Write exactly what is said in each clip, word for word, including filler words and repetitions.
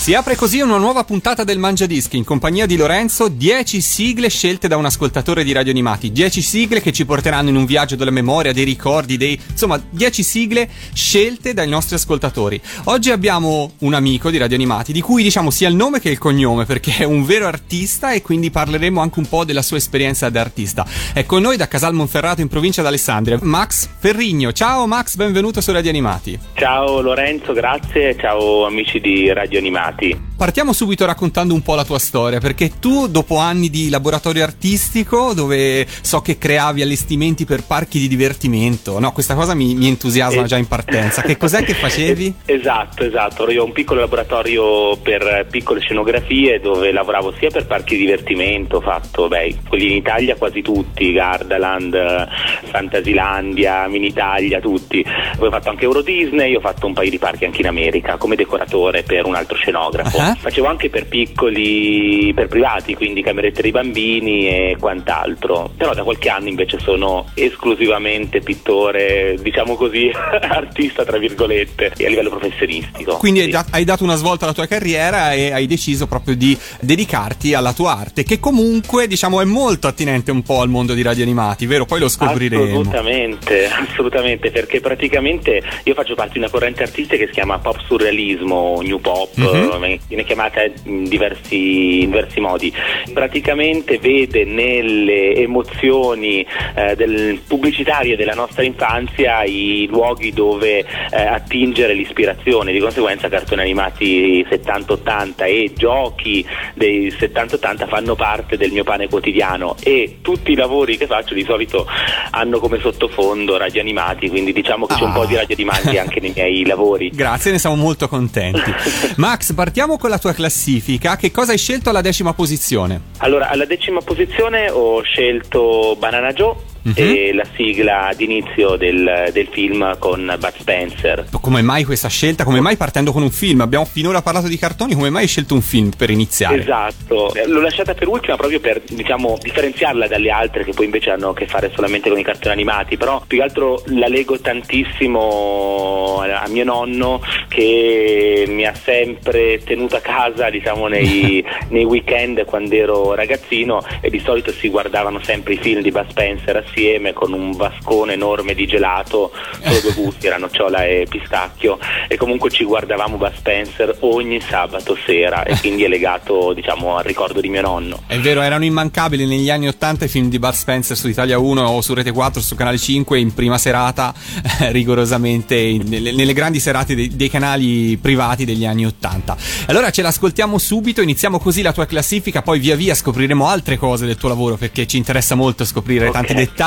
Si apre così una nuova puntata del Mangiadischi in compagnia di Lorenzo, dieci sigle scelte da un ascoltatore di Radio Animati, dieci sigle che ci porteranno in un viaggio della memoria, dei ricordi, dei... insomma, dieci sigle scelte dai nostri ascoltatori. Oggi abbiamo un amico di Radio Animati di cui diciamo sia il nome che il cognome, perché è un vero artista e quindi parleremo anche un po' della sua esperienza da artista. È con noi da Casale Monferrato in provincia d'Alessandria, Max Ferrigno. Ciao Max, benvenuto su Radio Animati. Ciao Lorenzo, grazie, ciao amici di Radio Animati. Partiamo subito raccontando un po' la tua storia, perché tu dopo anni di laboratorio artistico, dove so che creavi allestimenti per parchi di divertimento, no, questa cosa mi, mi entusiasma già in partenza, che cos'è che facevi? Esatto, esatto, io ho un piccolo laboratorio per piccole scenografie dove lavoravo sia per parchi di divertimento, ho fatto beh, quelli in Italia quasi tutti, Gardaland, Fantasilandia, Mini Italia, tutti, poi ho fatto anche Euro Disney, ho fatto un paio di parchi anche in America come decoratore per un altro scenografo. Uh-huh. Facevo anche per piccoli, per privati, quindi camerette dei bambini e quant'altro, però da qualche anno invece sono esclusivamente pittore, diciamo così, artista tra virgolette, a livello professionistico. Quindi sì. hai, da- hai dato una svolta alla tua carriera e hai deciso proprio di dedicarti alla tua arte, che comunque diciamo è molto attinente un po' al mondo di Radio Animati, vero? Poi lo scopriremo. Assolutamente, assolutamente, perché praticamente io faccio parte di una corrente artistica che si chiama Pop Surrealismo, New Pop, uh-huh. viene chiamata in diversi, in diversi modi, praticamente vede nelle emozioni eh, del, pubblicitarie della nostra infanzia i luoghi dove eh, attingere l'ispirazione, di conseguenza cartoni animati settanta ottanta e giochi dei settanta ottanta fanno parte del mio pane quotidiano e tutti i lavori che faccio di solito hanno come sottofondo Radio Animati, quindi diciamo che ah. c'è un po' di Radio Animati anche nei miei lavori. Grazie, ne siamo molto contenti. Max, partiamo con la tua classifica. Che cosa hai scelto alla decima posizione? Allora, alla decima posizione ho scelto Banana Joe. Uh-huh. E la sigla d'inizio del, del film con Bud Spencer. Come mai questa scelta? Come mai partendo con un film? Abbiamo finora parlato di cartoni, come mai hai scelto un film per iniziare? Esatto, l'ho lasciata per ultima proprio per, diciamo, differenziarla dalle altre che poi invece hanno a che fare solamente con i cartoni animati, però più che altro la lego tantissimo a mio nonno che mi ha sempre tenuto a casa, diciamo, nei, nei weekend quando ero ragazzino, e di solito si guardavano sempre i film di Bud Spencer assieme con un vascone enorme di gelato, solo due gusti, erano nocciola e pistacchio, e comunque ci guardavamo Bud Spencer ogni sabato sera e quindi è legato, diciamo, al ricordo di mio nonno. È vero, erano immancabili negli anni ottanta i film di Bud Spencer su Italia uno o su Rete quattro, su Canale cinque in prima serata, eh, rigorosamente nelle, nelle grandi serate dei, dei canali privati degli anni ottanta. Allora ce l'ascoltiamo subito, iniziamo così la tua classifica, poi via via scopriremo altre cose del tuo lavoro perché ci interessa molto scoprire okay. tanti dettagli.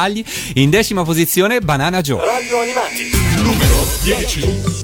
In decima posizione Banana Joe. Radio Animati numero dieci.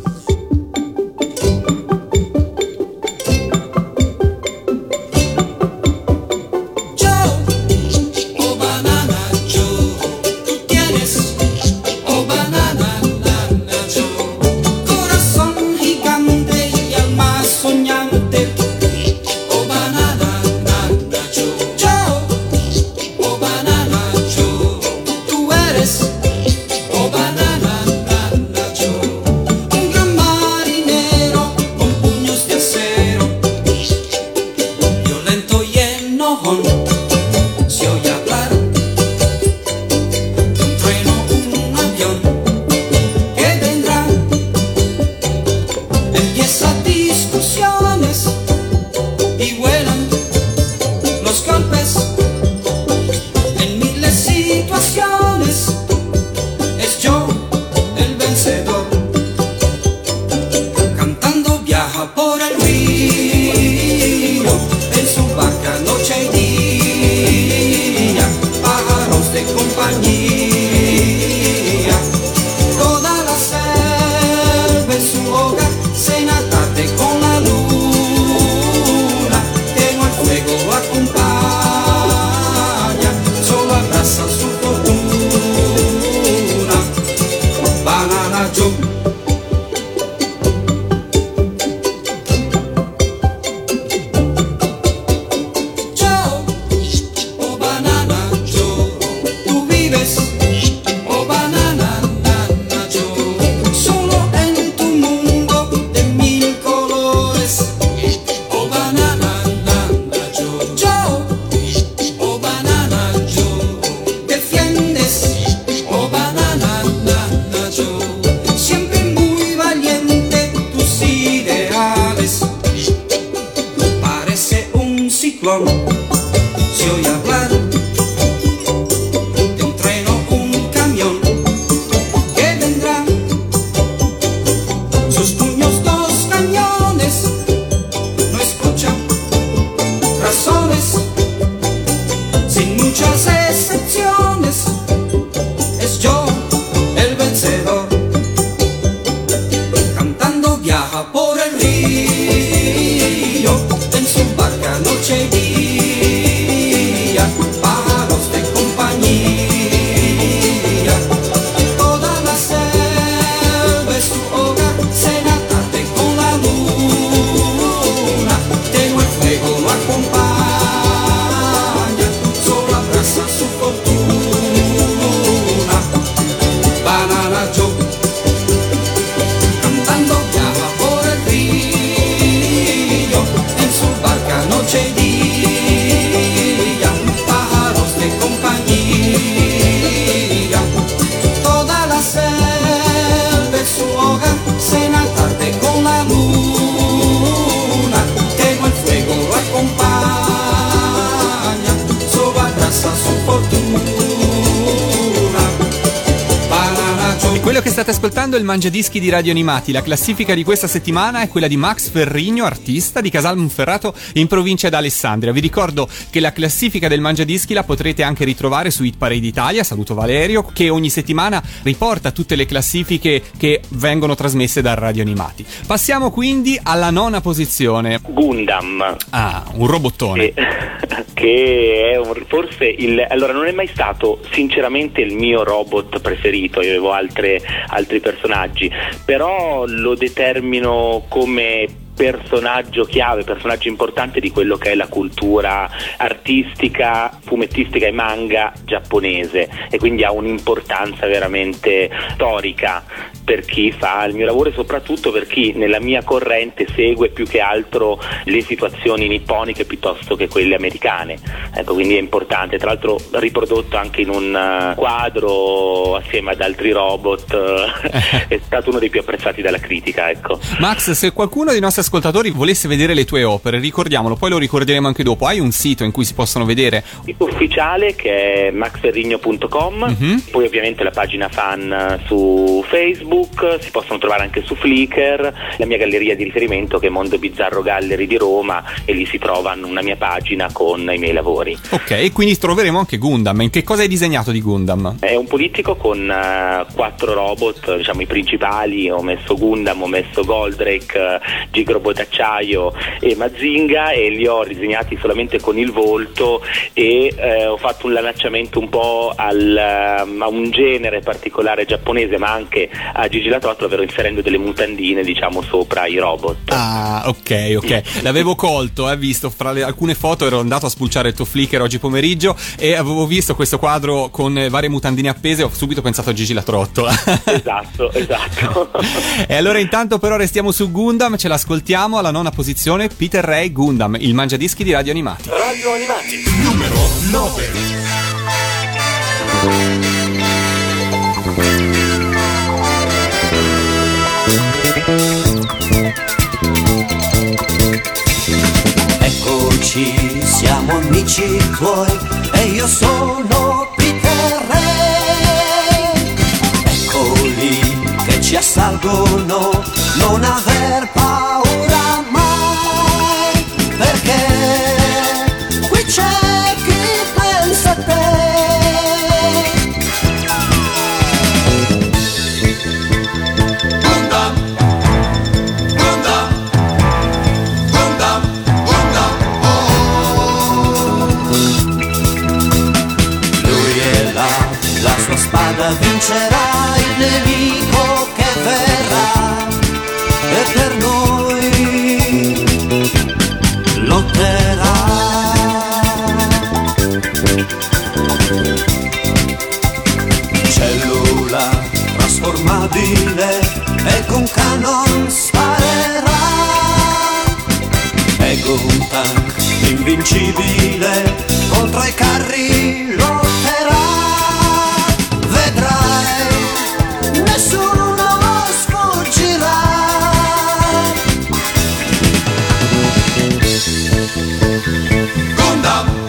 Solo abraza su corazón. Quello che state ascoltando è il Mangiadischi di Radio Animati. La classifica di questa settimana è quella di Max Ferrigno, artista di Casale Monferrato in provincia di Alessandria. Vi ricordo che la classifica del Mangiadischi la potrete anche ritrovare su Hit Parade Italia, saluto Valerio, che ogni settimana riporta tutte le classifiche che vengono trasmesse da Radio Animati. Passiamo quindi alla nona posizione. Gundam. Ah, un robottone. Che, che è un, forse il... Allora, non è mai stato sinceramente il mio robot preferito, io avevo altre altri personaggi, però lo determino come personaggio chiave, personaggio importante di quello che è la cultura artistica, fumettistica e manga giapponese, e quindi ha un'importanza veramente storica per chi fa il mio lavoro e soprattutto per chi nella mia corrente segue più che altro le situazioni nipponiche piuttosto che quelle americane. Ecco, quindi è importante, tra l'altro riprodotto anche in un quadro assieme ad altri robot, è stato uno dei più apprezzati dalla critica. Ecco. Max, se qualcuno dei nostri ascoltatori volesse vedere le tue opere, ricordiamolo, poi lo ricorderemo anche dopo, hai un sito in cui si possono vedere? Il sito ufficiale che è Max Ferrigno punto com, mm-hmm. Poi ovviamente la pagina fan su Facebook, si possono trovare anche su Flickr, la mia galleria di riferimento che è Mondo Bizzarro Gallery di Roma, e lì si trova una mia pagina con i miei lavori. Ok, e quindi troveremo anche Gundam. In che cosa hai disegnato di Gundam? È un politico con uh, quattro robot, diciamo i principali. Ho messo Gundam, ho messo Goldrake, uh, Gig Robot Acciaio e Mazinga, e li ho disegnati solamente con il volto, e eh, ho fatto un lanacciamento un po' al, a un genere particolare giapponese, ma anche a Gigi Latrotto, ovvero inserendo delle mutandine diciamo sopra i robot. Ah, ok, ok, l'avevo colto, eh, visto fra le, alcune foto, ero andato a spulciare il tuo Flickr oggi pomeriggio e avevo visto questo quadro con varie mutandine appese, ho subito pensato a Gigi Latrotto. Esatto, esatto. E allora intanto però restiamo su Gundam, ce la ascoltiamo alla nona posizione, Peter Ray, Gundam, il Mangiadischi di Radio Animati. Radio Animati, numero nove. Eccoci, siamo amici tuoi e io sono Peter Ray. Eccoli che ci assalgono, non aver paura. C'è chi pensa a te. Gundam, Gundam, Gundam, Gundam, oh. Lui è là, la sua spada vincerà il nemico che verrà, e per noi lotterà. Cellula trasformabile e con cannon sparerà, e con tank invincibile contro i carri lotterà. Vedrai, nessuno lo sfuggirà. Gundam,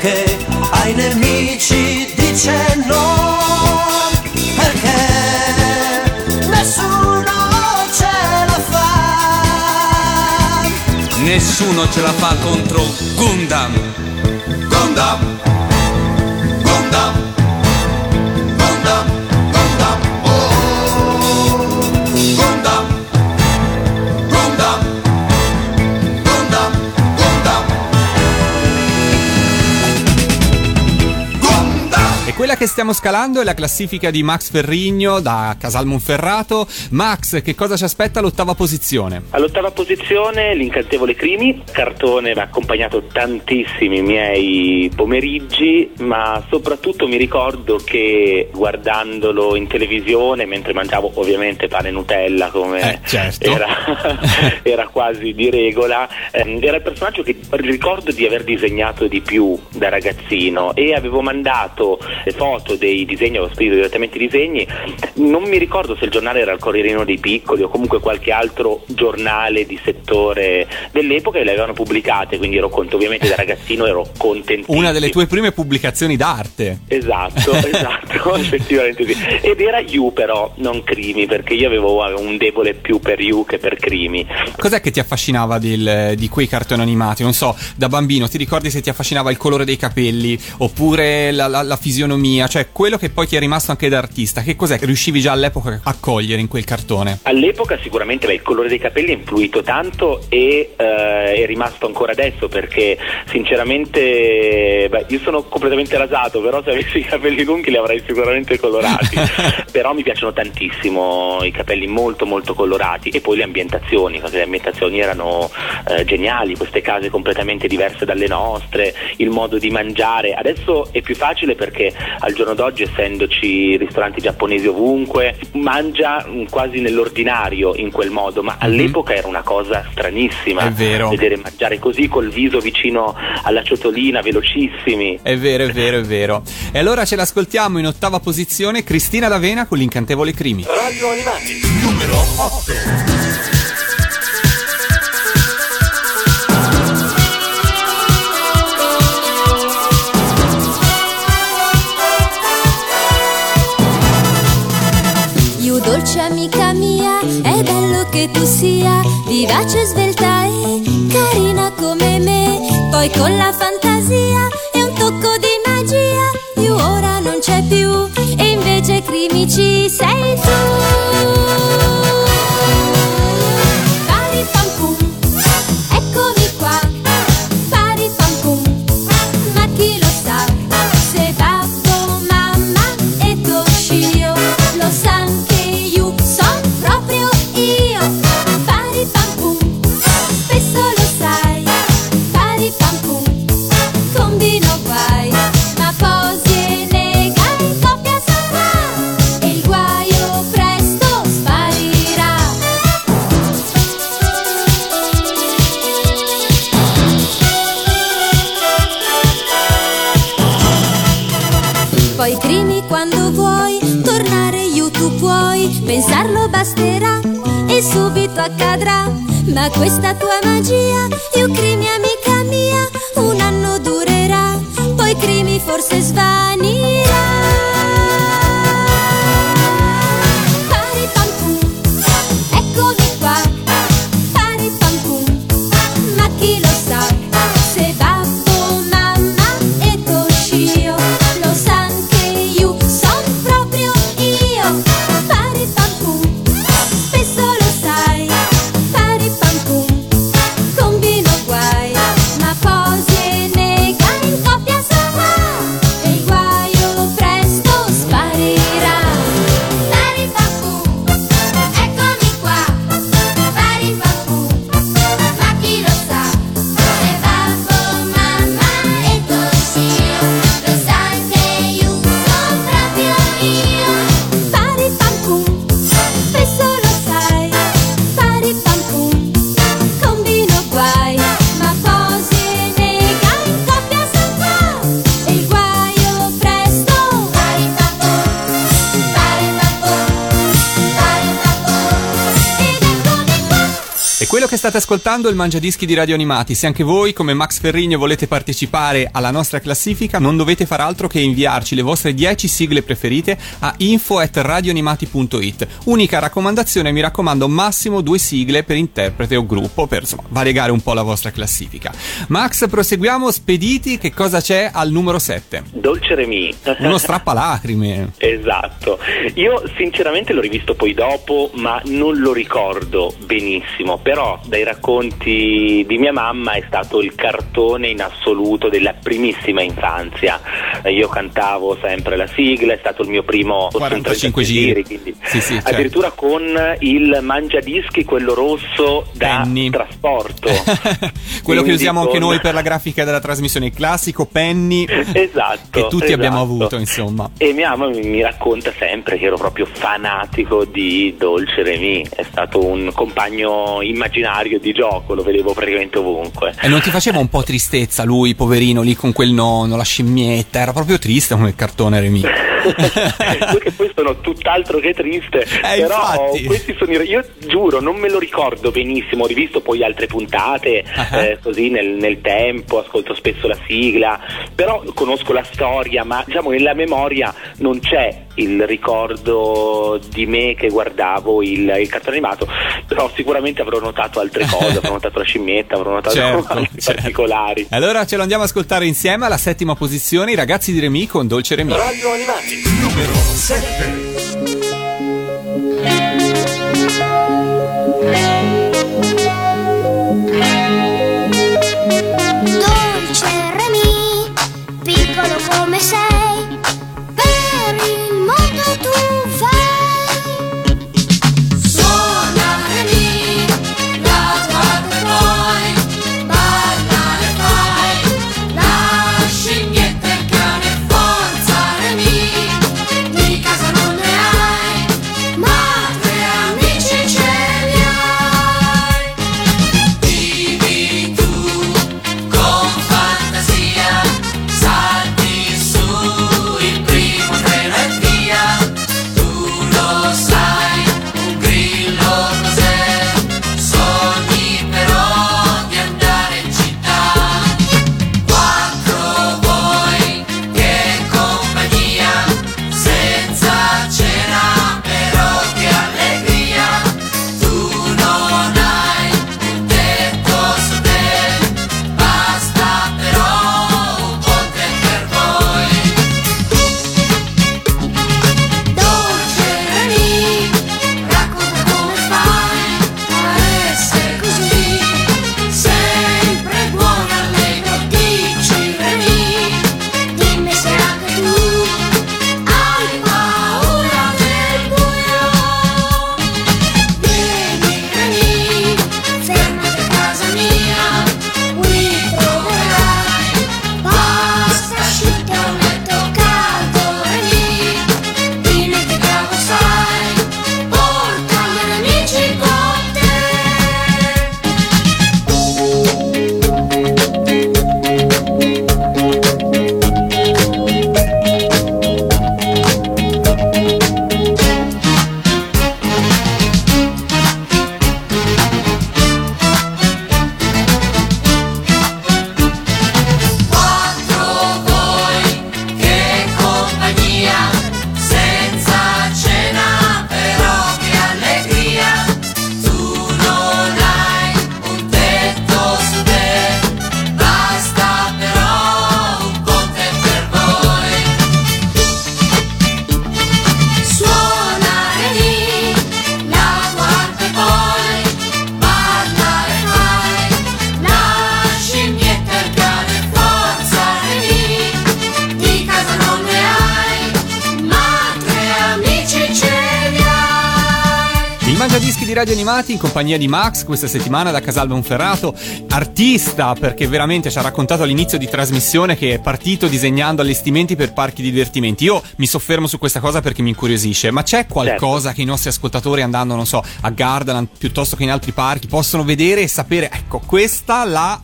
che ai nemici dice no, perché nessuno ce la fa. Nessuno ce la fa contro Gundam. Gundam, Gundam, Gundam, Gundam, oh. che stiamo scalando è la classifica di Max Ferrigno da Casale Monferrato. Max, che cosa ci aspetta all'ottava posizione? All'ottava posizione l'incantevole Creamy, cartone che ha accompagnato tantissimi miei pomeriggi, ma soprattutto mi ricordo che guardandolo in televisione mentre mangiavo ovviamente pane e Nutella come eh, certo. era, era quasi di regola, eh, era il personaggio che ricordo di aver disegnato di più da ragazzino e avevo mandato le foto dei disegni, avevo spedito direttamente i disegni, non mi ricordo se il giornale era il Corrierino dei Piccoli o comunque qualche altro giornale di settore dell'epoca, e le avevano pubblicate, quindi ero contento, ovviamente da ragazzino ero contentissimo. Una delle tue prime pubblicazioni d'arte. Esatto, esatto, effettivamente sì. Ed era You però, non Creamy, perché io avevo un debole più per You che per Creamy. Cos'è che ti affascinava del, di quei cartoni animati? Non so, da bambino ti ricordi se ti affascinava il colore dei capelli oppure la, la, la fisionomia, cioè quello che poi ti è rimasto anche da artista, che cos'è che riuscivi già all'epoca a cogliere in quel cartone? All'epoca sicuramente beh, il colore dei capelli è influito tanto e eh, è rimasto ancora adesso, perché sinceramente beh, io sono completamente rasato, però se avessi i capelli lunghi li avrei sicuramente colorati. Però mi piacciono tantissimo i capelli molto molto colorati, e poi le ambientazioni, perché le ambientazioni erano eh, geniali, queste case completamente diverse dalle nostre, il modo di mangiare. Adesso è più facile perché al giorno d'oggi, essendoci ristoranti giapponesi ovunque, mangia quasi nell'ordinario in quel modo, ma all'epoca era una cosa stranissima. È vero. Vedere mangiare così col viso vicino alla ciotolina, velocissimi. È vero, è vero, è vero. E allora ce l'ascoltiamo in ottava posizione, Cristina D'Avena con l'incantevole Creamy. Radio Animati, numero otto. Dolce amica mia, è bello che tu sia vivace, svelta e carina come me. Poi con la fantasia e un tocco di magia, più ora non c'è più, e invece Creamy ci sei tu. Poi Creamy quando vuoi tornare You tu puoi, pensarlo basterà e subito accadrà, ma questa tua magia You Creamy amica mia un anno durerà, poi Creamy forse svanirà. Che state ascoltando il Mangiadischi di Radio Animati. Se anche voi come Max Ferrigno volete partecipare alla nostra classifica, non dovete far altro che inviarci le vostre dieci sigle preferite a info at radioanimati punto it. Unica raccomandazione, mi raccomando, massimo due sigle per interprete o gruppo, per insomma variegare un po' la vostra classifica. Max, proseguiamo spediti, che cosa c'è al numero sette? Dolce Remì. Uno strappalacrime. Esatto. Io sinceramente l'ho rivisto poi dopo, ma non lo ricordo benissimo. però dai racconti di mia mamma è stato il cartone in assoluto della primissima infanzia. Io cantavo sempre la sigla, è stato il mio primo quarantacinque giri, quindi sì, sì, addirittura certo. Con il Mangiadischi, quello rosso da Penny. Trasporto quello quindi che usiamo con... anche noi per la grafica della trasmissione, il classico Penny esatto, che tutti esatto. abbiamo avuto, insomma. E mia mamma mi racconta sempre che ero proprio fanatico di Dolce Remì, è stato un compagno immaginario di gioco, lo vedevo praticamente ovunque. E non ti faceva un po' tristezza lui, poverino, lì con quel nonno, la scimmietta? Era proprio triste come il cartone Remì. Perché poi sono tutt'altro che triste, eh, però questi sono, io giuro non me lo ricordo benissimo, ho rivisto poi altre puntate uh-huh. eh, così nel, nel tempo, ascolto spesso la sigla, però conosco la storia, ma diciamo nella memoria non c'è il ricordo di me che guardavo il, il cartone animato, però sicuramente avrò notato altre cose, avrò notato la scimmietta, avrò notato certo, altri certo. particolari. Allora ce lo andiamo a ascoltare insieme alla settima posizione, i ragazzi di Remì con Dolce Remì. Radio Animati numero sette. Radio Animati in compagnia di Max questa settimana da Casale Monferrato, artista, perché veramente ci ha raccontato all'inizio di trasmissione che è partito disegnando allestimenti per parchi divertimenti. Io mi soffermo su questa cosa perché mi incuriosisce, ma c'è qualcosa certo. che i nostri ascoltatori andando, non so, a Gardaland piuttosto che in altri parchi possono vedere e sapere, ecco, questa l'ha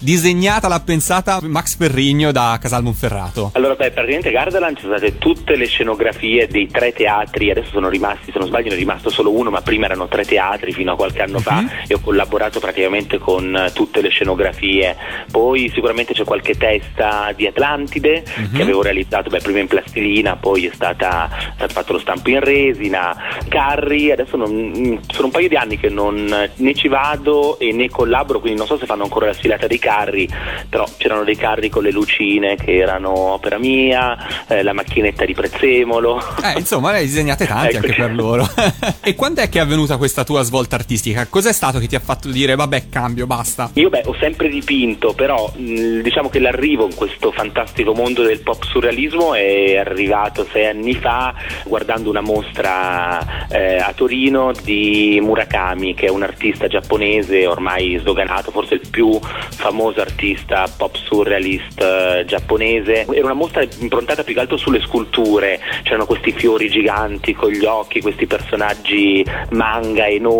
disegnata, l'ha pensata Max Ferrigno da Casale Monferrato? Allora beh, praticamente Gardaland ci sono state tutte le scenografie dei tre teatri, adesso sono rimasti, se non sbaglio ne è rimasto solo uno, ma prima erano tre teatri fino a qualche anno uh-huh. fa, e ho collaborato praticamente con tutte le scenografie. Poi sicuramente c'è qualche testa di Atlantide uh-huh. che avevo realizzato beh, prima in plastilina, poi è stata è stato fatto lo stampo in resina. Carri adesso non, sono un paio di anni che non ne ci vado e ne collaboro, quindi non so se fanno ancora la sfilata dei carri, però c'erano dei carri con le lucine che erano opera mia, eh, la macchinetta di Prezzemolo, eh, insomma le disegnate tanti ecco. anche per loro. E quando è che avvenuta questa tua svolta artistica? Cos'è stato che ti ha fatto dire vabbè, cambio, basta? Io beh, ho sempre dipinto, però mh, diciamo che l'arrivo in questo fantastico mondo del pop surrealismo è arrivato sei anni fa guardando una mostra eh, a Torino di Murakami, che è un artista giapponese ormai sdoganato, forse il più famoso artista pop surrealist giapponese. Era una mostra improntata più che altro sulle sculture, c'erano questi fiori giganti con gli occhi, questi personaggi manga enormi.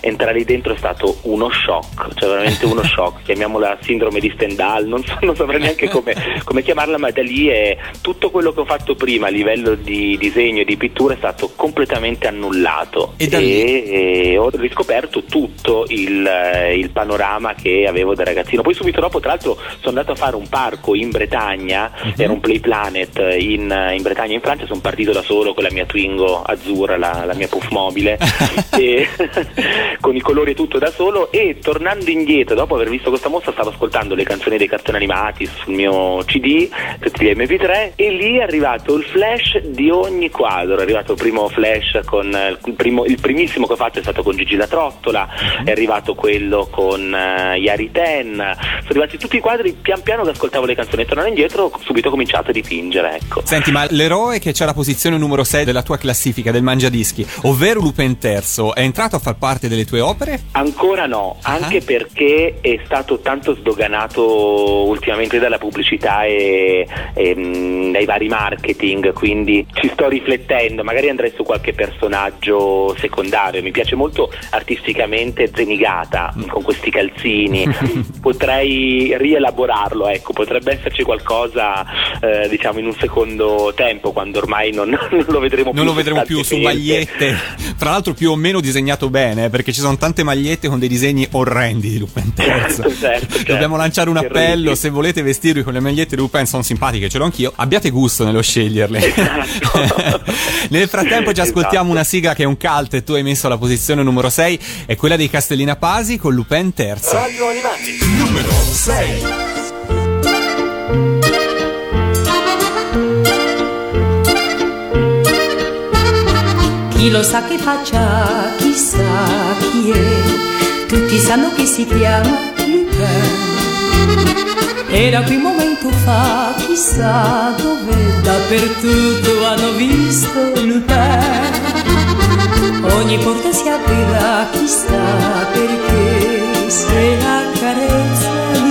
Entrare lì dentro è stato uno shock, cioè veramente uno shock, chiamiamola sindrome di Stendhal, non so, non saprei neanche come, come chiamarla, ma da lì è tutto quello che ho fatto prima a livello di disegno e di pittura è stato completamente annullato e, e, e ho riscoperto tutto il, il panorama che avevo da ragazzino. Poi subito dopo, tra l'altro, sono andato a fare un parco in Bretagna, uh-huh. era un Play Planet in, in Bretagna, in Francia. Sono partito da solo con la mia Twingo azzurra, la, la mia puff mobile e, con i colori e tutto da solo, e tornando indietro dopo aver visto questa mostra stavo ascoltando le canzoni dei cartoni animati sul mio C D, tutti gli emme pi tre, e lì è arrivato il flash di ogni quadro. È arrivato il primo flash con il, primo, il primissimo che ho fatto è stato con Gigi Latrottola, è arrivato quello con uh, Yari Ten, sono arrivati tutti i quadri pian piano che ascoltavo le canzoni, e tornando indietro subito ho cominciato a dipingere, ecco. Senti, ma l'eroe che c'è alla posizione numero sei della tua classifica del Mangiadischi, ovvero Lupin Terzo, è entrato a far parte delle tue opere? Ancora no, anche uh-huh. perché è stato tanto sdoganato ultimamente dalla pubblicità e, e mh, dai vari marketing, quindi ci sto riflettendo, magari andrei su qualche personaggio secondario. Mi piace molto artisticamente Zenigata, mm. con questi calzini potrei rielaborarlo, ecco, potrebbe esserci qualcosa eh, diciamo in un secondo tempo, quando ormai non, non lo vedremo non più non lo vedremo più su magliette, tra l'altro più o meno disegnato bene, perché ci sono tante magliette con dei disegni orrendi di Lupin Terzo. Certo, certo, certo. Dobbiamo lanciare un appello: se volete vestirvi con le magliette di Lupin, sono simpatiche, ce l'ho anch'io, abbiate gusto nello sceglierle. Esatto. Nel frattempo ci ascoltiamo esatto. una sigla che è un cult e tu hai messo alla posizione numero sei, è quella dei Castellina Pasi con Lupin Terzo. Radio Animati numero sei. Chi lo sa che faccia, chissà chi è, tutti sanno che si chiama Lupin. E da quel momento fa, chissà dove, dappertutto hanno visto Lupin. Ogni porta si aprirà, chissà perché, se la carezza Lupin.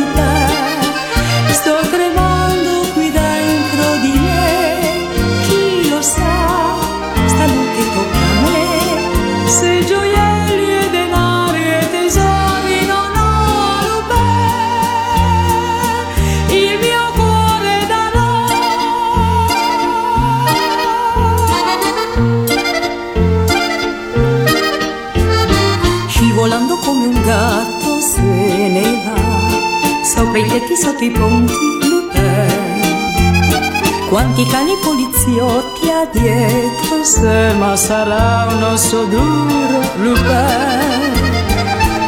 Sto tremando qui dentro di me, chi lo sa, stanotte tocca a me, se gioielli e denari e tesori non ho Lupin, il mio cuore darò. Scivolando come un gatto se ne va, sopra i tetti, sotto i ponti Lupin. Quanti cani poliziotti dietro se, ma sarà un osso duro Lupin.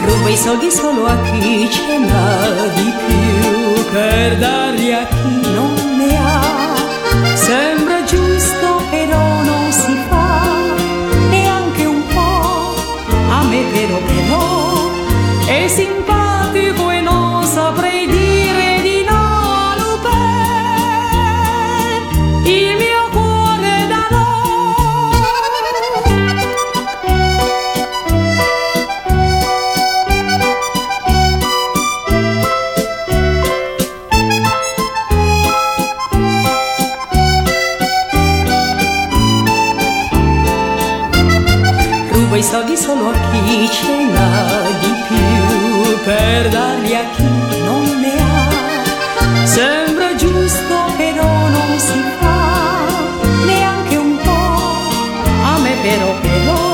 Ruba i soldi solo a chi ce n'ha di più, per darli a chi non ne ha. Sembra giusto però non si fa neanche un po', a me però però è simpatico e non saprei dire di no Lupin, il mio. I soldi solo a chi ce n'ha di più, per darli a chi non ne ha. Sembra giusto però non si fa neanche un po', a me però però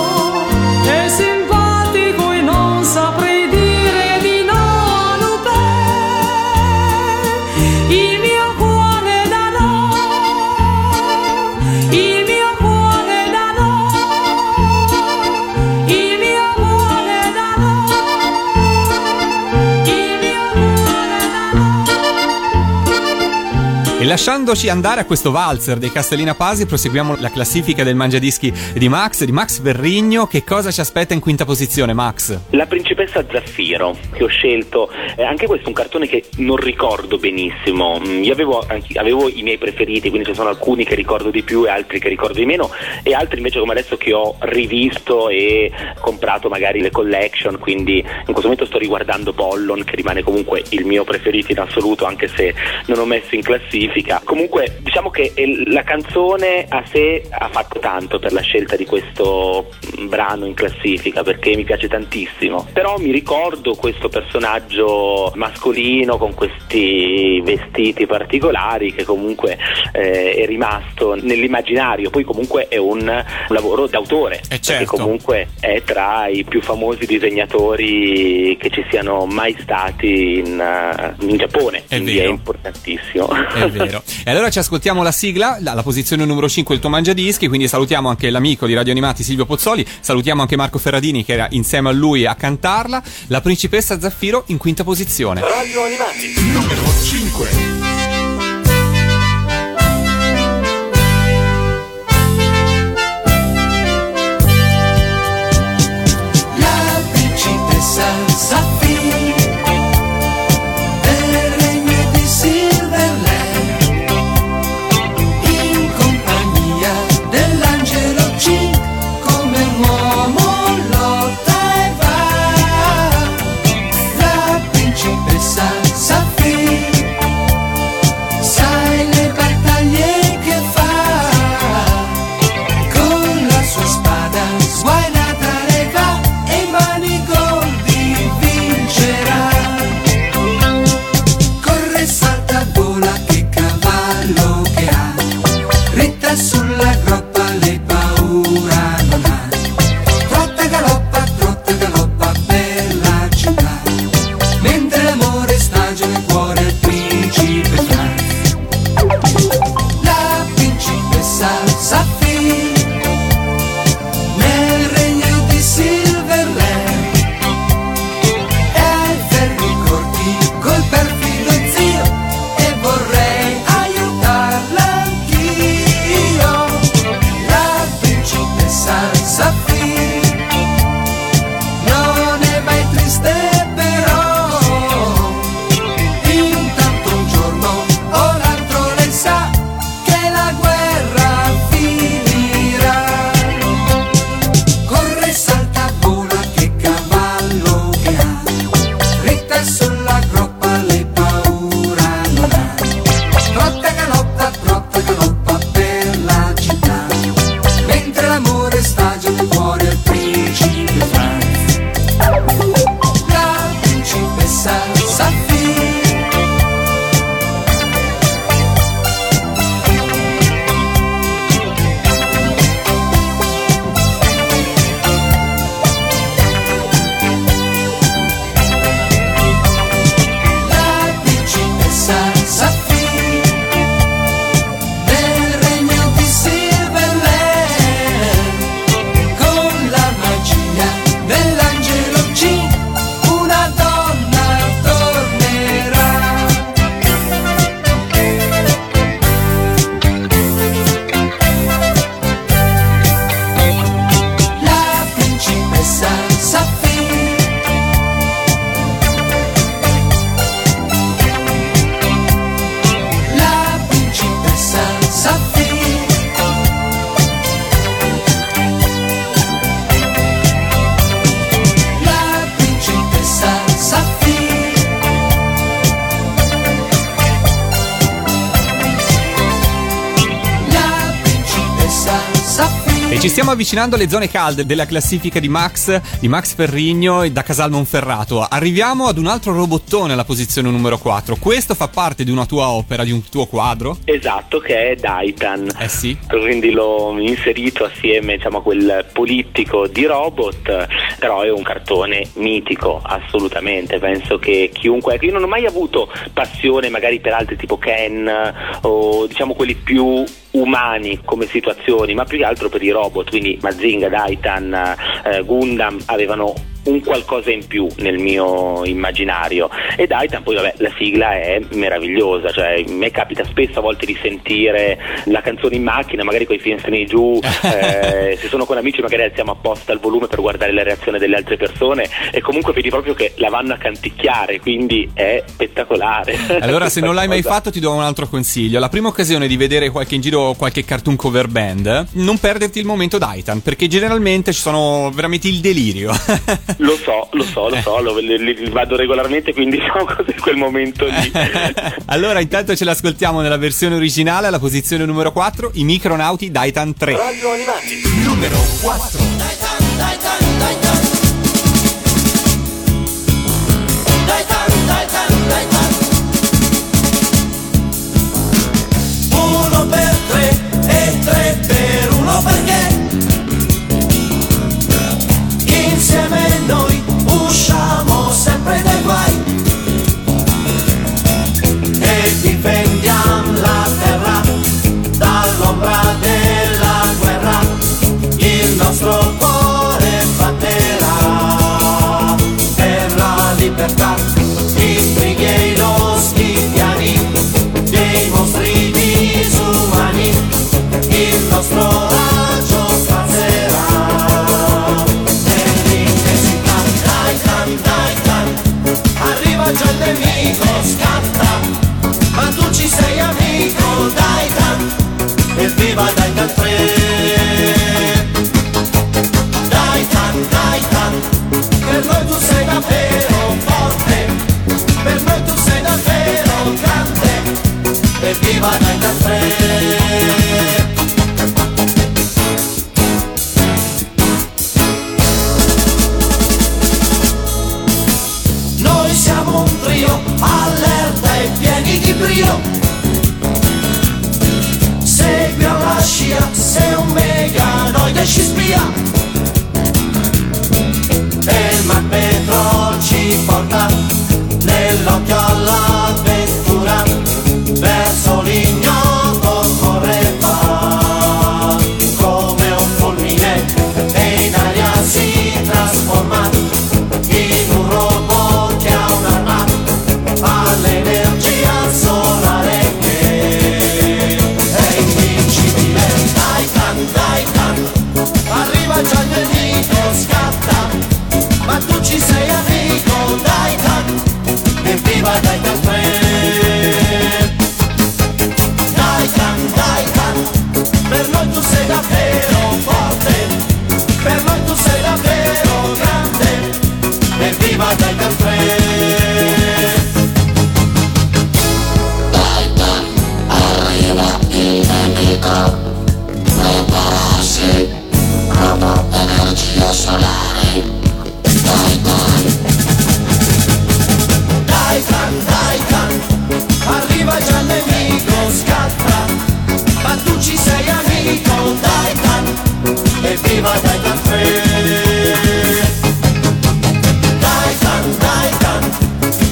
è simpatico e non saprei dire di no Lupin, il mio cuore da no, il mio lasciandoci andare a questo valzer dei Castellina Pasi, proseguiamo la classifica del Mangiadischi di Max, di Max Ferrigno. Che cosa ci aspetta in quinta posizione, Max? La principessa Zaffiro, che ho scelto, eh, anche questo è un cartone che non ricordo benissimo. Io avevo, anche, avevo i miei preferiti, quindi ci sono alcuni che ricordo di più e altri che ricordo di meno, e altri invece come adesso che ho rivisto e comprato magari le collection, quindi in questo momento sto riguardando Pollon, che rimane comunque il mio preferito in assoluto, anche se non ho messo in classifica. Comunque diciamo che la canzone a sé ha fatto tanto per la scelta di questo brano in classifica, perché mi piace tantissimo, però mi ricordo questo personaggio mascolino con questi vestiti particolari che comunque eh, è rimasto nell'immaginario. Poi comunque è un lavoro d'autore, eh certo, perché comunque è tra i più famosi disegnatori che ci siano mai stati in, in Giappone, è quindi vero, è importantissimo, è vero. E allora ci ascoltiamo la sigla, la, la posizione numero cinque del tuo Mangiadischi, quindi salutiamo anche l'amico di Radio Animati Silvio Pozzoli, salutiamo anche Marco Ferradini che era insieme a lui a cantarla, la principessa Zaffiro in quinta posizione. Radio Animati numero cinque. Stiamo avvicinando alle zone calde della classifica di Max, di Max Ferrigno e da Casale Monferrato. Arriviamo ad un altro robottone alla posizione numero quattro. Questo fa parte di una tua opera, di un tuo quadro? Esatto, che è Daitarn. Eh sì. Quindi l'ho inserito assieme, diciamo, a quel polittico di robot, però è un cartone mitico, assolutamente. Penso che chiunque... Io non ho mai avuto passione magari per altri tipo Ken o diciamo quelli più... umani come situazioni, ma più che altro per i robot, quindi Mazinga, Daitarn, eh, Gundam avevano un qualcosa in più nel mio immaginario. E Daitarn, poi vabbè, la sigla è meravigliosa, cioè a me capita spesso a volte di sentire la canzone in macchina, magari con i finestrini giù, eh, se sono con amici magari alziamo apposta il volume per guardare la reazione delle altre persone, e comunque vedi proprio che la vanno a canticchiare, quindi è spettacolare. Allora, se non l'hai mai fatto, ti do un altro consiglio: la prima occasione di vedere qualche in giro qualche cartoon cover band, non perderti il momento Daitarn, perché generalmente ci sono veramente il delirio. Lo so, lo so, lo so, lo, li, li vado regolarmente, quindi diciamo così, quel momento lì. Allora, intanto ce l'ascoltiamo nella versione originale, alla posizione numero quattro, I Micronauti, Daitarn tre. Radio Animati, numero quattro. Daitarn, Daitarn, Daitarn. Daitarn, Daitarn, Daitarn. Uno per tre e tre per uno, perché insieme noi usciamo sempre dai guai e difendiamo la terra dall'ombra della guerra, il nostro cuore batterà per la libertà, i brighieri, lo schiffiani dei mostri disumani, il nostro evviva Daitarn tre. Daitarn, Daitarn, per noi tu sei davvero forte, per noi tu sei davvero grande, evviva Daitarn tre. Noi siamo un trio, allerta e pieni di brio, sei un meganoide ci spia e il magneto ci porta nell'occhio all'avventura, verso l'ignoto correva come un fulmine e in aria si trasforma in un robot che ha un'arma all'energia solare. Arriva già il nemico, scatta, ma tu ci sei amico, Daitarn, evviva Daitarn tre. Daitarn, Daitarn, per noi tu sei davvero forte, per noi tu sei davvero grande, evviva Daitarn tre. Daitarn, arriva il nemico, prepararsi, robo energia solare. Daitarn, Daitarn, Daitarn, arriva già il nemico, scatta, ma tu ci sei amico, Daitarn, evviva Daitarn tre. Daitarn, Daitarn,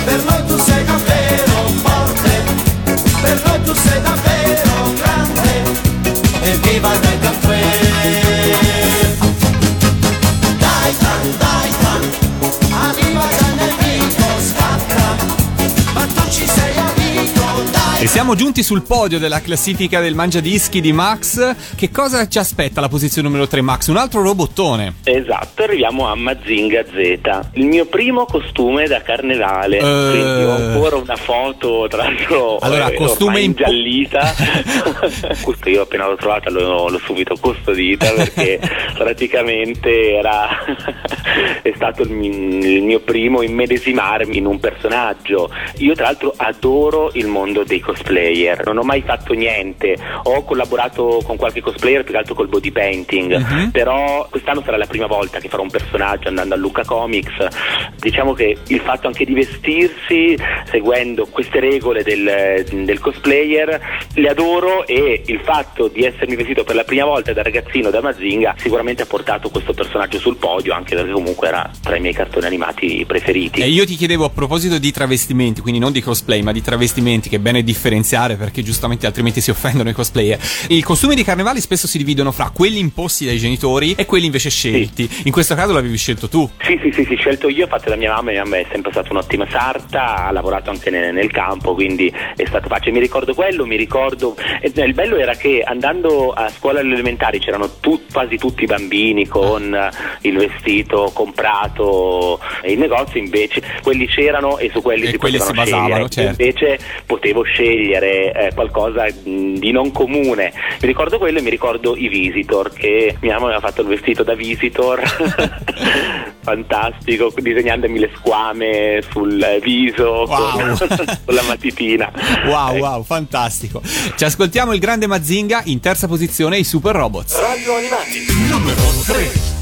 per noi tu sei davvero forte, per noi tu sei davvero grande, evviva Daitarn tre. E siamo giunti sul podio della classifica del Mangiadischi di Max. Che cosa ci aspetta la posizione numero tre, Max? Un altro robottone. Esatto, arriviamo a Mazinga Z, il mio primo costume da carnevale. Uh... Quindi ho ancora una foto, tra l'altro, allora, eh, costume ingiallita. Questo io appena l'ho trovata l'ho, l'ho subito custodita, perché praticamente era è stato il mio, il mio primo immedesimarmi in un personaggio. Io tra l'altro adoro il mondo dei cosplayer, non ho mai fatto niente, ho collaborato con qualche cosplayer, più che altro col body painting, uh-huh. Però quest'anno sarà la prima volta che farò un personaggio andando a Lucca Comics. Diciamo che il fatto anche di vestirsi seguendo queste regole del, del cosplayer le adoro, e il fatto di essermi vestito per la prima volta da ragazzino da Mazinga sicuramente ha portato questo personaggio sul podio, anche perché comunque era tra i miei cartoni animati preferiti. E io ti chiedevo a proposito di travestimenti, quindi non di cosplay ma di travestimenti, che è bene differenziare evidenziare, perché giustamente altrimenti si offendono i cosplayer. I costumi di carnevali spesso si dividono fra quelli imposti dai genitori e quelli invece scelti. Sì. In questo caso l'avevi scelto tu? Sì, sì, sì, sì, scelto io, fatto da mia mamma. Mia mamma è sempre stata un'ottima sarta, ha lavorato anche nel, nel campo, quindi è stato facile. Mi ricordo quello, mi ricordo... Il bello era che andando a scuola alle elementari c'erano tut, quasi tutti i bambini con il vestito comprato in negozio, invece quelli c'erano e su quelli e si quelli potevano si basavano, scegliere. Certo. Invece potevo scegliere eh, qualcosa di non comune. Mi ricordo quello e mi ricordo i Visitor, che mia mamma aveva fatto il vestito da Visitor fantastico, disegnandomi le squame sul viso, wow, con, con la matitina. Wow, wow, fantastico. Ci ascoltiamo il grande Mazinga, in terza posizione i Super Robots. Radio Animati numero tre.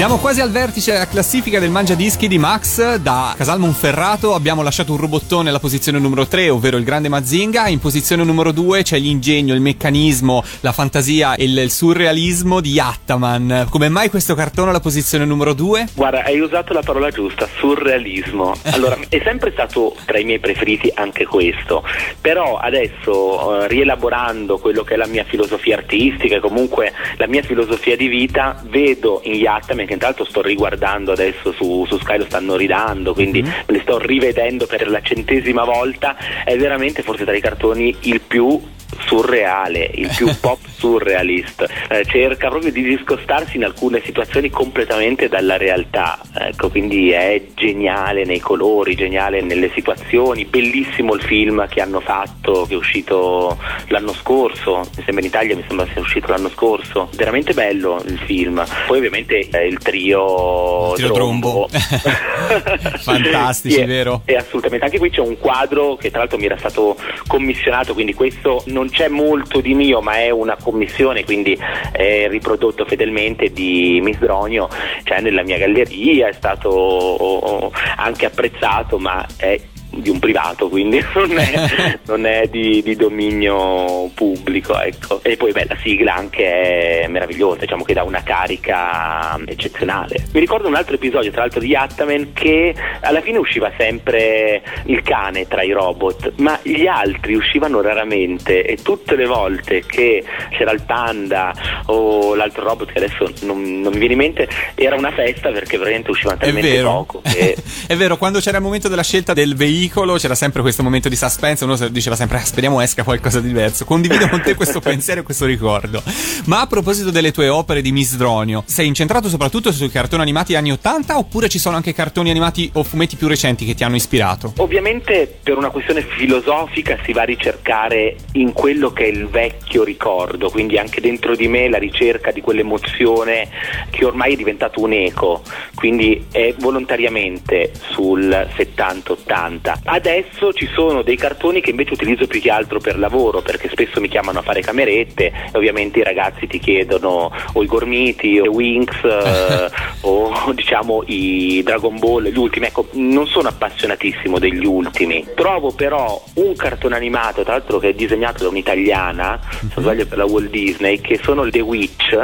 Siamo quasi al vertice della classifica del Mangiadischi di Max. Da Casale Monferrato abbiamo lasciato un robottone alla posizione numero tre, ovvero il grande Mazinga. In posizione numero due c'è l'ingegno, il meccanismo, la fantasia e il surrealismo di Yattaman. Come mai questo cartone alla posizione numero due? Guarda, hai usato la parola giusta, surrealismo. Allora, è sempre stato tra i miei preferiti anche questo, però adesso, eh, rielaborando quello che è la mia filosofia artistica e comunque la mia filosofia di vita, vedo in Yattaman, che intanto fatto sto riguardando adesso su, su Sky, lo stanno ridando, quindi mm-hmm. me li sto rivedendo per la centesima volta. È veramente forse tra i cartoni il più surreale, il più pop surrealist, eh, cerca proprio di discostarsi in alcune situazioni completamente dalla realtà, ecco, quindi è geniale nei colori, geniale nelle situazioni, bellissimo il film che hanno fatto, che è uscito l'anno scorso, mi sembra in Italia, mi sembra sia uscito l'anno scorso, veramente bello il film. Poi ovviamente eh, il trio, il trio Trombo, Trombo. Fantastici, sì, è, vero? E assolutamente, anche qui c'è un quadro che tra l'altro mi era stato commissionato, quindi questo non c'è molto di mio, ma è una commissione, quindi è riprodotto fedelmente di Misdronio, cioè nella mia galleria, è stato anche apprezzato, ma è di un privato, quindi non è, non è di, di dominio pubblico, ecco. E poi beh, la sigla anche è meravigliosa, diciamo che dà una carica eccezionale. Mi ricordo un altro episodio tra l'altro di Yattaman, che alla fine usciva sempre il cane tra i robot, ma gli altri uscivano raramente, e tutte le volte che c'era il panda o l'altro robot che adesso non, non mi viene in mente, era una festa, perché veramente uscivano talmente poco che... È vero, quando c'era il momento della scelta del veicolo c'era sempre questo momento di suspense, uno diceva sempre ah, speriamo esca qualcosa di diverso. Condivido con te questo pensiero e questo ricordo. Ma a proposito delle tue opere di Misdronio, sei incentrato soprattutto sui cartoni animati anni ottanta, oppure ci sono anche cartoni animati o fumetti più recenti che ti hanno ispirato? Ovviamente per una questione filosofica si va a ricercare in quello che è il vecchio ricordo, quindi anche dentro di me la ricerca di quell'emozione che ormai è diventato un eco, quindi è volontariamente sul settanta ottanta. Adesso ci sono dei cartoni che invece utilizzo più che altro per lavoro, perché spesso mi chiamano a fare camerette e ovviamente i ragazzi ti chiedono o i Gormiti o i Winx eh, o diciamo i Dragon Ball, gli ultimi. Ecco, non sono appassionatissimo degli ultimi, trovo però un cartone animato tra l'altro che è disegnato da un'italiana, se non sbaglio per la Walt Disney, che sono The Witch,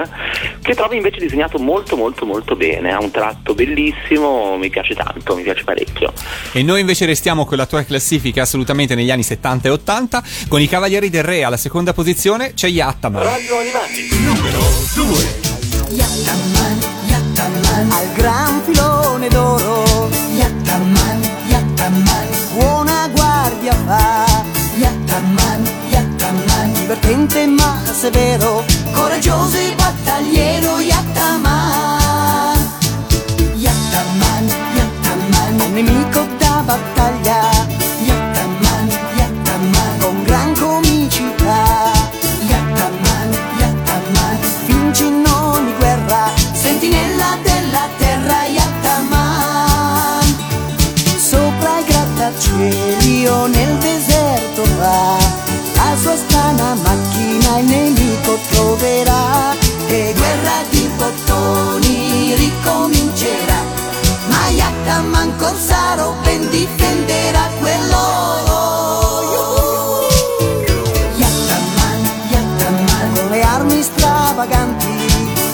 che trovo invece disegnato molto molto molto bene, ha un tratto bellissimo, mi piace tanto, mi piace parecchio. E noi invece restiamo con la tua classifica assolutamente negli anni settanta e ottanta, con i Cavalieri del Re alla seconda posizione c'è Yattaman. Radio Animati numero due. Yattaman, Yattaman, al gran filone d'oro. Yattaman, Yattaman, buona guardia fa. Yattaman, Yattaman, divertente ma severo, coraggioso e battagliero. Yattaman, Yattaman, Yattaman, un nemico battaglia. Yattaman, Yattaman, con gran comicità. Yattaman, Yattaman, vince in ogni guerra, sentinella della terra. Yattaman, sopra i grattacieli o nel deserto va, la sua strana macchina il nemico troverà, e guerra di bottoni ricomincerà, ma Yattaman corsaro ben difenderà quell'oro. Yattaman, Yattaman, con le armi stravaganti.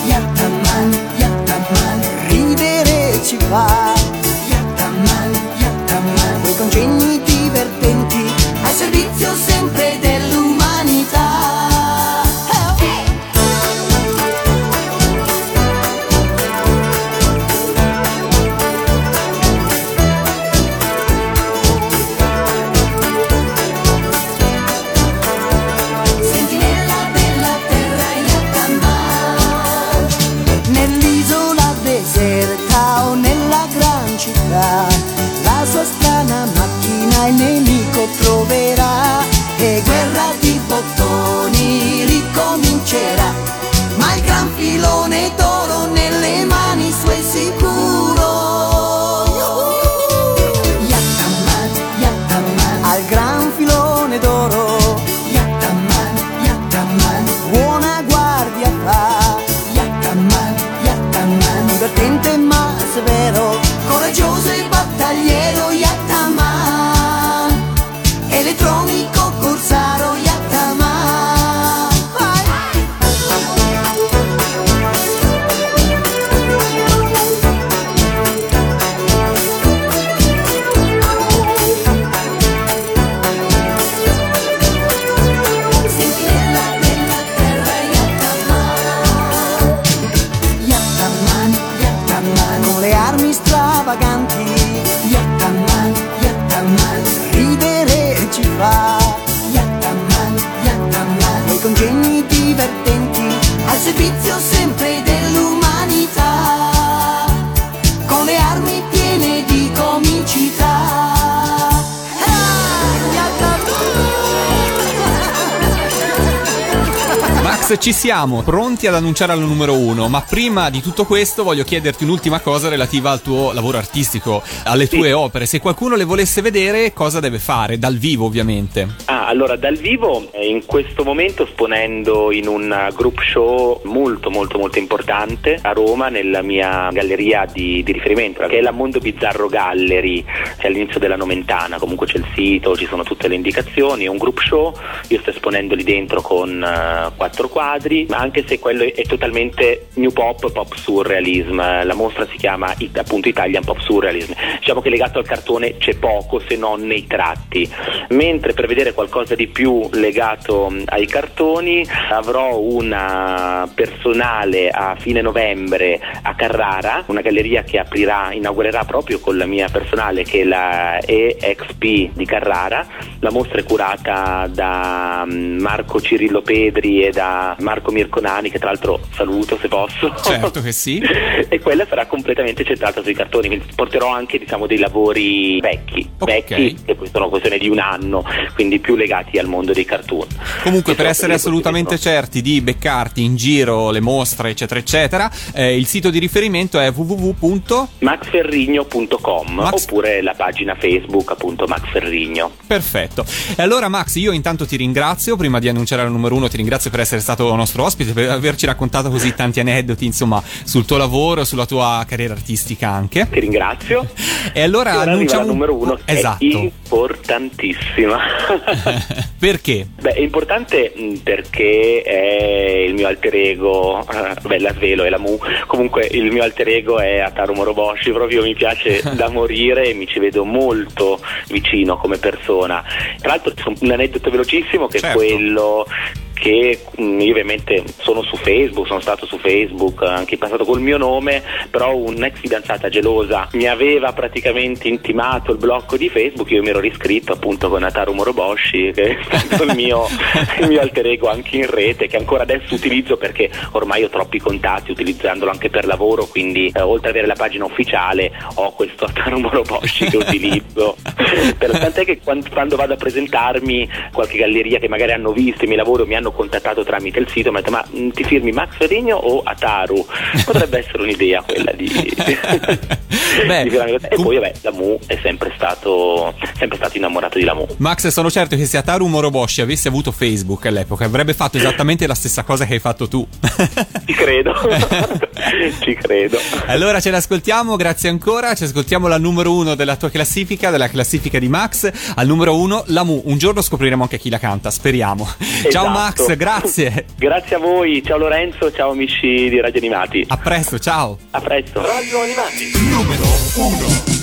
Yattaman, Yattaman, ridere ci fa. Yattaman, Yattaman, quei congegni divertenti al servizio sempre dell'umanità. La sua strana macchina il nemico troverà, e guerra di bottoni ricomincerà, ma il gran filone d'oro nelle mani sue sicuro. Yattaman, Yattaman, al gran filone d'oro. Yattaman, Yattaman, buona guardia fa. Yattaman, Yattaman, divertente ma severo, coraggioso e battagliero. Yattaman, elettronico. Max, ci siamo pronti ad annunciare alla numero uno, ma prima di tutto questo voglio chiederti un'ultima cosa relativa al tuo lavoro artistico, alle tue sì. opere. Se qualcuno le volesse vedere, cosa deve fare? Dal vivo, ovviamente. Ah, allora, dal vivo in questo momento esponendo in un group show molto molto molto importante a Roma, nella mia galleria di, di riferimento, che è la Mondo Bizzarro Gallery, cioè all'inizio della Nomentana. Comunque c'è il sito, ci sono tutte le indicazioni, è un group show, io sto esponendo lì dentro con uh, quattro quadri, ma anche se quello è totalmente New Pop, Pop Surrealism. La mostra si chiama it, appunto Italian Pop Surrealism. Diciamo che legato al cartone c'è poco, se non nei tratti, mentre per vedere qualcosa di più legato ai cartoni avrò una personale a fine novembre a Carrara, una galleria che aprirà, inaugurerà proprio con la mia personale, che è la E X P di Carrara. La mostra è curata da Marco Cirillo Pedri e da Marco Mirconani, che tra l'altro saluto se posso. Certo che sì. E quella sarà completamente centrata sui cartoni, quindi porterò anche, diciamo, dei lavori vecchi, okay. vecchi, che poi sono questione di un anno, quindi più legati al mondo dei cartoon. Comunque, e per essere assolutamente certi di beccarti in giro le mostre eccetera eccetera, eh, il sito di riferimento è w w w punto max ferrigno punto com Max... oppure la pagina Facebook, appunto, Max Ferrigno. Perfetto. E allora Max, io intanto ti ringrazio, prima di annunciare la numero uno ti ringrazio per essere stato nostro ospite, per averci raccontato così tanti aneddoti, insomma, sul tuo lavoro, sulla tua carriera artistica anche. Ti ringrazio. E allora annunciamo la numero uno, che esatto. è importantissima. Perché? Beh, è importante perché è il mio alter ego, beh, la svelo, è la Mu, comunque il mio alter ego è Ataru Moroboshi, proprio mi piace da morire e mi ci vedo molto vicino come persona. Tra l'altro c'è un aneddoto velocissimo che certo. è quello che io ovviamente sono su Facebook, sono stato su Facebook anche in passato col mio nome, però un'ex fidanzata gelosa mi aveva praticamente intimato il blocco di Facebook, io mi ero riscritto appunto con Ataru Moroboshi, che è stato il mio, il mio alter ego anche in rete, che ancora adesso utilizzo perché ormai ho troppi contatti, utilizzandolo anche per lavoro, quindi eh, oltre ad avere la pagina ufficiale ho questo Ataru Moroboshi che utilizzo. Tant'è che quando, quando vado a presentarmi qualche galleria che magari hanno visto i miei lavori, mi hanno contattato tramite il sito, mi ha detto: ma ti firmi Max Ferrigno o Ataru? Potrebbe essere un'idea quella di, Beh, di e poi vabbè, Lamu è sempre stato sempre stato innamorato di Lamu. Max, sono certo che se Ataru Moroboshi avesse avuto Facebook all'epoca avrebbe fatto esattamente la stessa cosa che hai fatto tu. Ci credo. Ci credo. Allora ce l'ascoltiamo, grazie ancora, ci ascoltiamo la numero uno della tua classifica, della classifica di Max, al numero uno Lamu. Un giorno scopriremo anche chi la canta, speriamo. Esatto. Ciao Max, grazie. Grazie a voi, ciao Lorenzo, ciao amici di Radio Animati. A presto, ciao. A presto. Radio Animati numero uno.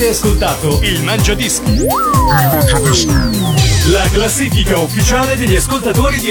Avete ascoltato Il Mangiadischi, la classifica ufficiale degli ascoltatori di